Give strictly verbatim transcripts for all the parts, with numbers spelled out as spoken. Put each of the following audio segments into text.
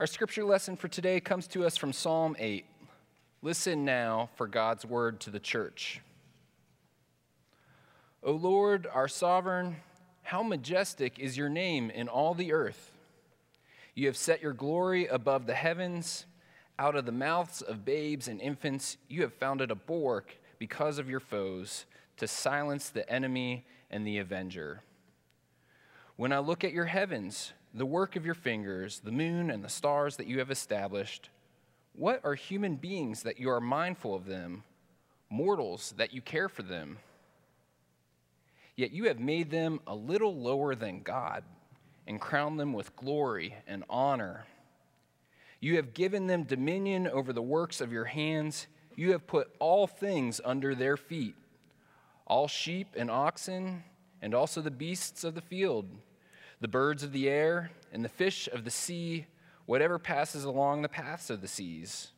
Our scripture lesson for today comes to us from Psalm eight. Listen now for God's word to the church. O Lord, our sovereign, how majestic is your name in all the earth. You have set your glory above the heavens. Out of the mouths of babes and infants, you have founded a bulwark because of your foes, to silence the enemy and the avenger. When I look at your heavens, the work of your fingers, the moon and the stars that you have established, what are human beings that you are mindful of them, mortals that you care for them? Yet you have made them a little lower than God and crowned them with glory and honor. You have given them dominion over the works of your hands. You have put all things under their feet, all sheep and oxen, and also the beasts of the field, the birds of the air, and the fish of the sea, whatever passes along the paths of the seas.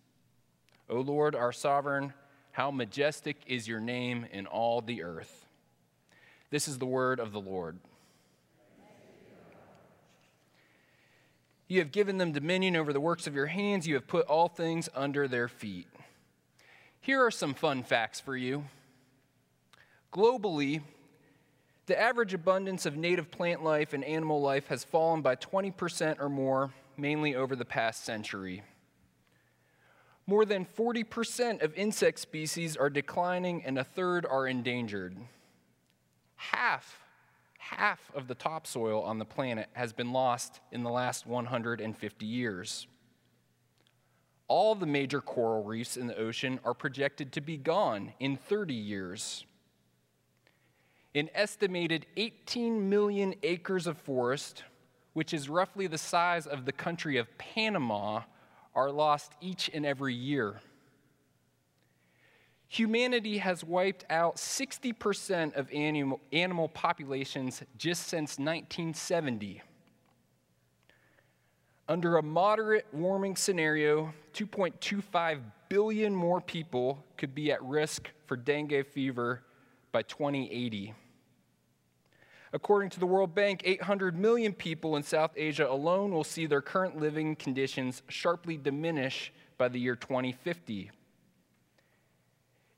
O Lord, our sovereign, how majestic is your name in all the earth. This is the word of the Lord. You have given them dominion over the works of your hands. You have put all things under their feet. Here are some fun facts for you. Globally, the average abundance of native plant life and animal life has fallen by twenty percent or more, mainly over the past century. More than forty percent of insect species are declining and a third are endangered. Half Half of the topsoil on the planet has been lost in the last one hundred fifty years. All the major coral reefs in the ocean are projected to be gone in thirty years. An estimated eighteen million acres of forest, which is roughly the size of the country of Panama, are lost each and every year. Humanity has wiped out sixty percent of animal, animal populations just since nineteen seventy. Under a moderate warming scenario, two point two five billion more people could be at risk for dengue fever by twenty eighty. According to the World Bank, eight hundred million people in South Asia alone will see their current living conditions sharply diminish by the year twenty fifty.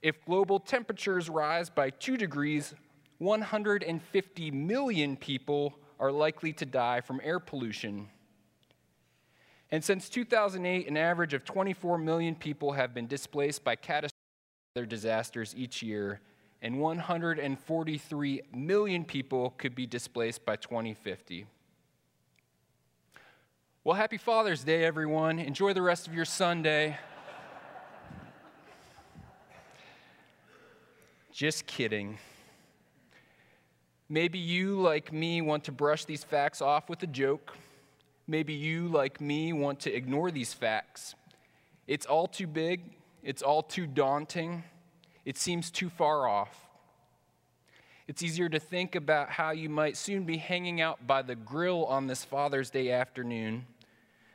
If global temperatures rise by two degrees, one hundred fifty million people are likely to die from air pollution. And since two thousand eight, an average of twenty-four million people have been displaced by catastrophic weather disasters each year, and one hundred forty-three million people could be displaced by twenty fifty. Well, happy Father's Day, everyone. Enjoy the rest of your Sunday. Just kidding. Maybe you, like me, want to brush these facts off with a joke. Maybe you, like me, want to ignore these facts. It's all too big. It's all too daunting. It seems too far off. It's easier to think about how you might soon be hanging out by the grill on this Father's Day afternoon.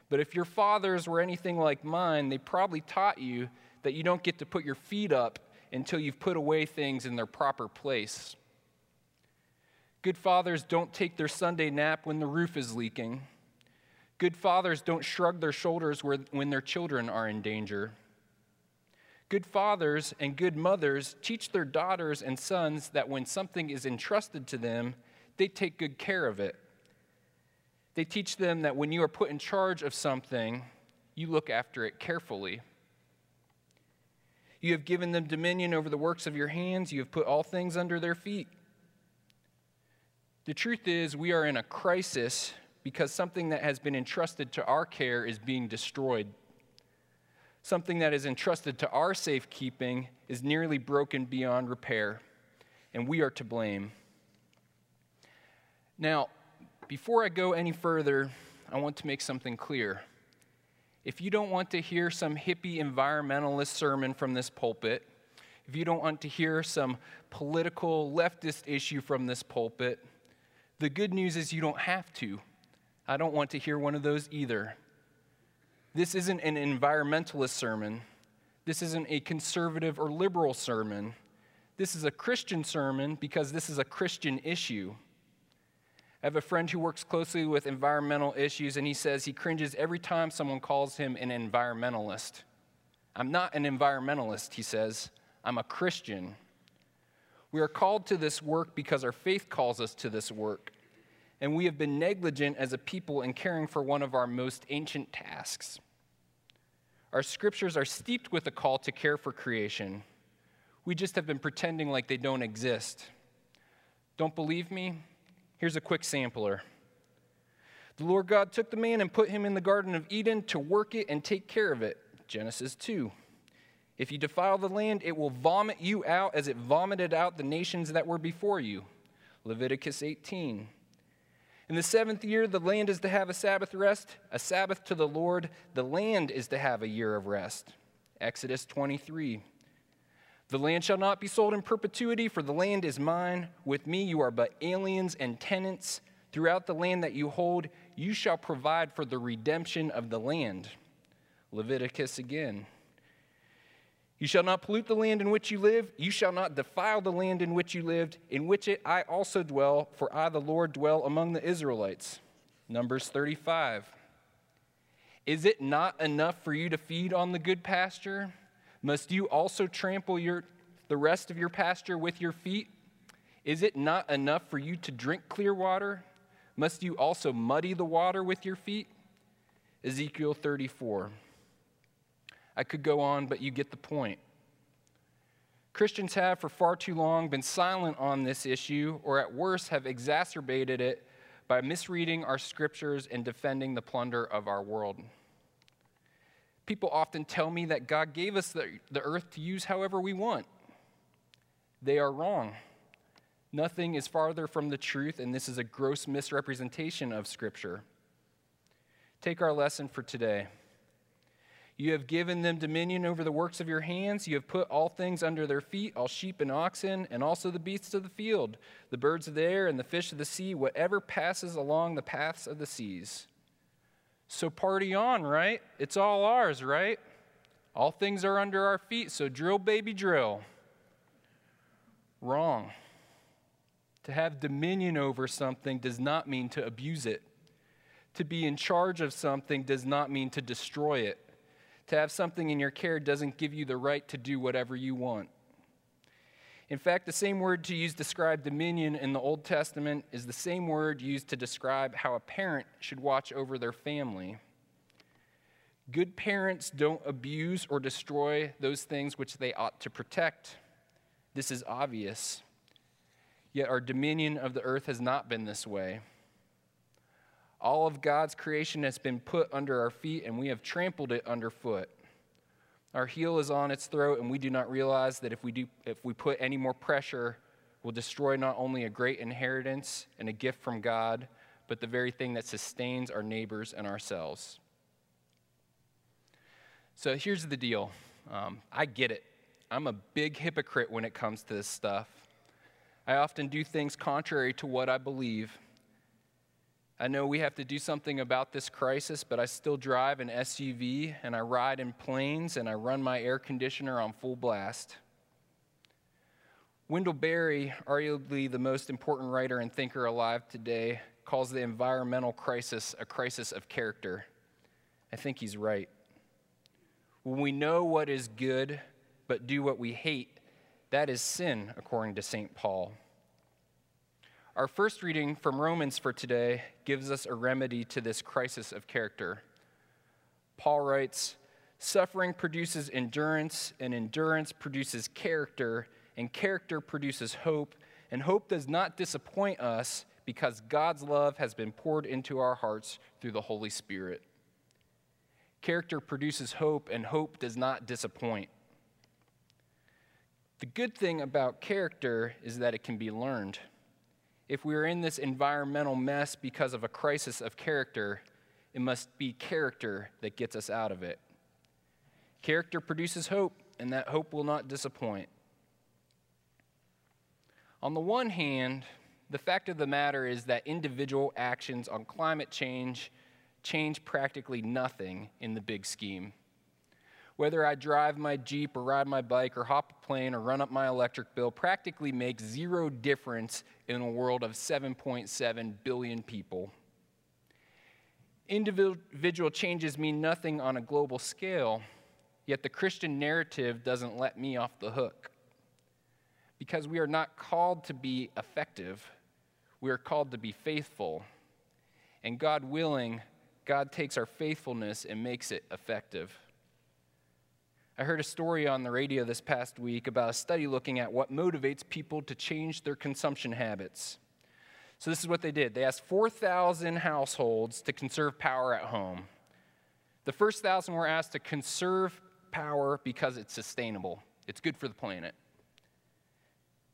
But if your fathers were anything like mine, they probably taught you that you don't get to put your feet up until you've put away things in their proper place. Good fathers don't take their Sunday nap when the roof is leaking. Good fathers don't shrug their shoulders when their children are in danger. Good fathers and good mothers teach their daughters and sons that when something is entrusted to them, they take good care of it. They teach them that when you are put in charge of something, you look after it carefully. You have given them dominion over the works of your hands. You have put all things under their feet. The truth is, we are in a crisis because something that has been entrusted to our care is being destroyed. Something that is entrusted to our safekeeping is nearly broken beyond repair, and we are to blame. Now, before I go any further, I want to make something clear. If you don't want to hear some hippie environmentalist sermon from this pulpit, if you don't want to hear some political leftist issue from this pulpit, the good news is you don't have to. I don't want to hear one of those either. This isn't an environmentalist sermon. This isn't a conservative or liberal sermon. This is a Christian sermon because this is a Christian issue. I have a friend who works closely with environmental issues, and he says he cringes every time someone calls him an environmentalist. I'm not an environmentalist, he says. I'm a Christian. We are called to this work because our faith calls us to this work, and we have been negligent as a people in caring for one of our most ancient tasks. Our scriptures are steeped with a call to care for creation. We just have been pretending like they don't exist. Don't believe me? Here's a quick sampler. The Lord God took the man and put him in the Garden of Eden to work it and take care of it. Genesis two. If you defile the land, it will vomit you out as it vomited out the nations that were before you. Leviticus eighteen. In the seventh year, the land is to have a Sabbath rest, a Sabbath to the Lord. The land is to have a year of rest. Exodus twenty-three. The land shall not be sold in perpetuity, for the land is mine. With me you are but aliens and tenants. Throughout the land that you hold, you shall provide for the redemption of the land. Leviticus again. You shall not pollute the land in which you live. You shall not defile the land in which you lived, in which it I also dwell, for I, the Lord, dwell among the Israelites. Numbers thirty-five. Is it not enough for you to feed on the good pasture? Must you also trample your, the rest of your pasture with your feet? Is it not enough for you to drink clear water? Must you also muddy the water with your feet? Ezekiel thirty-four. I could go on, but you get the point. Christians have for far too long been silent on this issue, or at worst have exacerbated it by misreading our scriptures and defending the plunder of our world. People often tell me that God gave us the, the earth to use however we want. They are wrong. Nothing is farther from the truth, and this is a gross misrepresentation of Scripture. Take our lesson for today. You have given them dominion over the works of your hands. You have put all things under their feet, all sheep and oxen, and also the beasts of the field, the birds of the air and the fish of the sea, whatever passes along the paths of the seas. So party on, right? It's all ours, right? All things are under our feet, so drill, baby, drill. Wrong. To have dominion over something does not mean to abuse it. To be in charge of something does not mean to destroy it. To have something in your care doesn't give you the right to do whatever you want. In fact, the same word to use to describe dominion in the Old Testament is the same word used to describe how a parent should watch over their family. Good parents don't abuse or destroy those things which they ought to protect. This is obvious. Yet our dominion of the earth has not been this way. All of God's creation has been put under our feet, and we have trampled it underfoot. Our heel is on its throat, and we do not realize that if we do, if we put any more pressure, we'll destroy not only a great inheritance and a gift from God, but the very thing that sustains our neighbors and ourselves. So here's the deal. Um, I get it. I'm a big hypocrite when it comes to this stuff. I often do things contrary to what I believe. I know we have to do something about this crisis, but I still drive an S U V, and I ride in planes, and I run my air conditioner on full blast. Wendell Berry, arguably the most important writer and thinker alive today, calls the environmental crisis a crisis of character. I think he's right. When we know what is good, but do what we hate, that is sin, according to Saint Paul. Our first reading from Romans for today gives us a remedy to this crisis of character. Paul writes, "Suffering produces endurance, and endurance produces character, and character produces hope, and hope does not disappoint us because God's love has been poured into our hearts through the Holy Spirit." Character produces hope, and hope does not disappoint. The good thing about character is that it can be learned. If we are in this environmental mess because of a crisis of character, it must be character that gets us out of it. Character produces hope, and that hope will not disappoint. On the one hand, the fact of the matter is that individual actions on climate change change practically nothing in the big scheme. whether I drive my Jeep or ride my bike or hop a plane or run up my electric bill, practically makes zero difference in a world of seven point seven billion people. Individual changes mean nothing on a global scale, yet the Christian narrative doesn't let me off the hook. Because we are not called to be effective, we are called to be faithful. And God willing, God takes our faithfulness and makes it effective. I heard a story on the radio this past week about a study looking at what motivates people to change their consumption habits. So this is what they did. They asked four thousand households to conserve power at home. The first thousand were asked to conserve power because it's sustainable. It's good for the planet.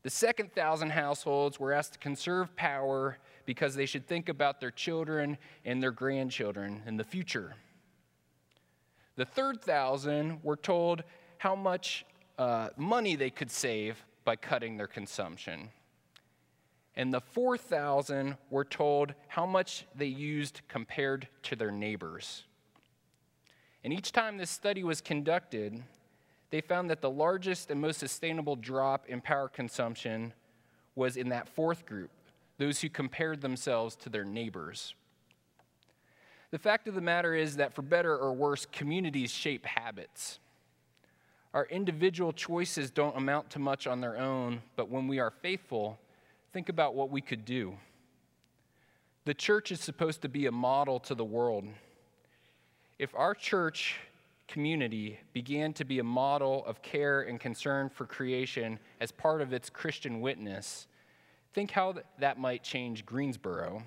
The second thousand households were asked to conserve power because they should think about their children and their grandchildren in the future. The third thousand were told how much uh, money they could save by cutting their consumption. And the four thousand were told how much they used compared to their neighbors. And each time this study was conducted, they found that the largest and most sustainable drop in power consumption was in that fourth group, those who compared themselves to their neighbors. The fact of the matter is that for better or worse, communities shape habits. Our individual choices don't amount to much on their own, but when we are faithful, think about what we could do. The church is supposed to be a model to the world. If our church community began to be a model of care and concern for creation as part of its Christian witness, think how that might change Greensboro.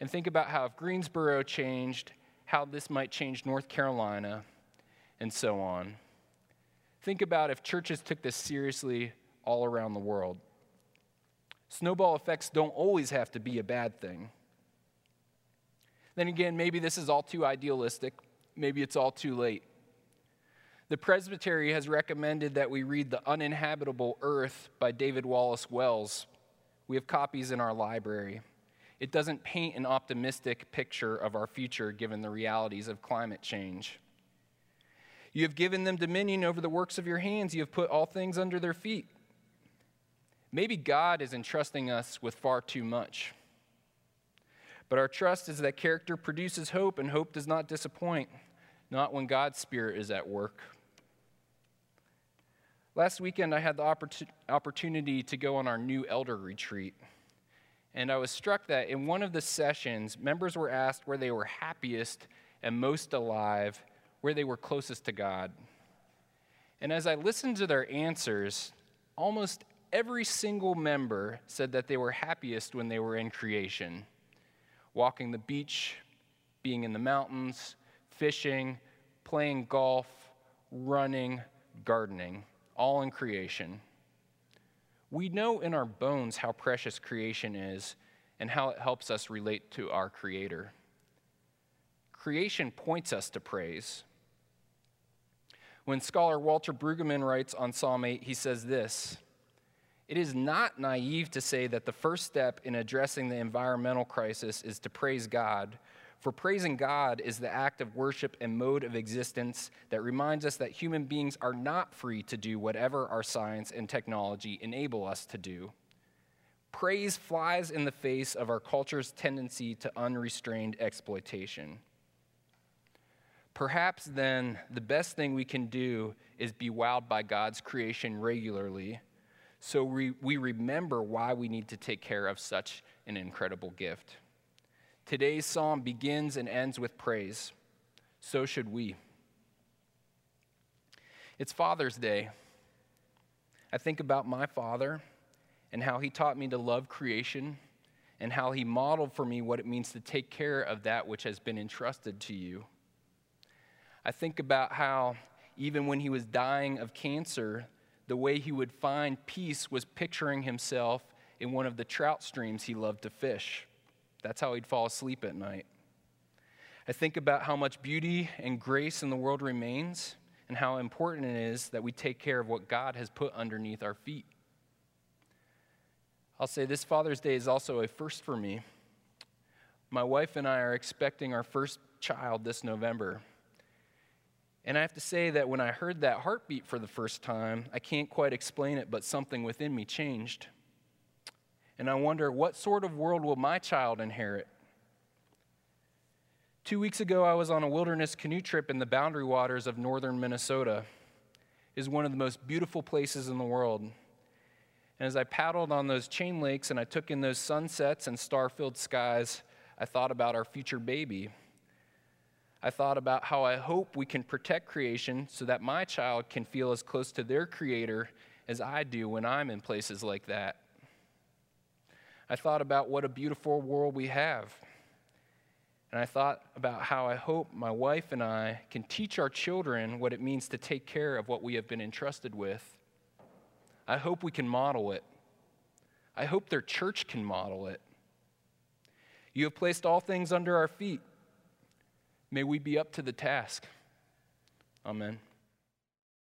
And think about how if Greensboro changed, how this might change North Carolina, and so on. Think about if churches took this seriously all around the world. Snowball effects don't always have to be a bad thing. Then again, maybe this is all too idealistic. Maybe it's all too late. The Presbytery has recommended that we read The Uninhabitable Earth by David Wallace Wells. We have copies in our library. It doesn't paint an optimistic picture of our future given the realities of climate change. You have given them dominion over the works of your hands. You have put all things under their feet. Maybe God is entrusting us with far too much. But our trust is that character produces hope, and hope does not disappoint, not when God's Spirit is at work. Last weekend, I had the opportunity to go on our new elder retreat, and I was struck that in one of the sessions, members were asked where they were happiest and most alive, where they were closest to God. And as I listened to their answers, almost every single member said that they were happiest when they were in creation. Walking the beach, being in the mountains, fishing, playing golf, running, gardening, all in creation. We know in our bones how precious creation is and how it helps us relate to our Creator. Creation points us to praise. When scholar Walter Brueggemann writes on Psalm eight, he says this: "It is not naive to say that the first step in addressing the environmental crisis is to praise God, for praising God is the act of worship and mode of existence that reminds us that human beings are not free to do whatever our science and technology enable us to do. Praise flies in the face of our culture's tendency to unrestrained exploitation. Perhaps then the best thing we can do is be wowed by God's creation regularly, so we, we remember why we need to take care of such an incredible gift. Today's psalm begins and ends with praise. So should we." It's Father's Day. I think about my father and how he taught me to love creation and how he modeled for me what it means to take care of that which has been entrusted to you. I think about how even when he was dying of cancer, the way he would find peace was picturing himself in one of the trout streams he loved to fish. That's how he'd fall asleep at night. I think about how much beauty and grace in the world remains and how important it is that we take care of what God has put underneath our feet. I'll say this Father's Day is also a first for me. My wife and I are expecting our first child this November. And I have to say that when I heard that heartbeat for the first time, I can't quite explain it, but something within me changed. And I wonder, what sort of world will my child inherit? Two weeks ago, I was on a wilderness canoe trip in the Boundary Waters of northern Minnesota. It is one of the most beautiful places in the world. And as I paddled on those chain lakes and I took in those sunsets and star-filled skies, I thought about our future baby. I thought about how I hope we can protect creation so that my child can feel as close to their creator as I do when I'm in places like that. I thought about what a beautiful world we have. And I thought about how I hope my wife and I can teach our children what it means to take care of what we have been entrusted with. I hope we can model it. I hope their church can model it. You have placed all things under our feet. May we be up to the task. Amen.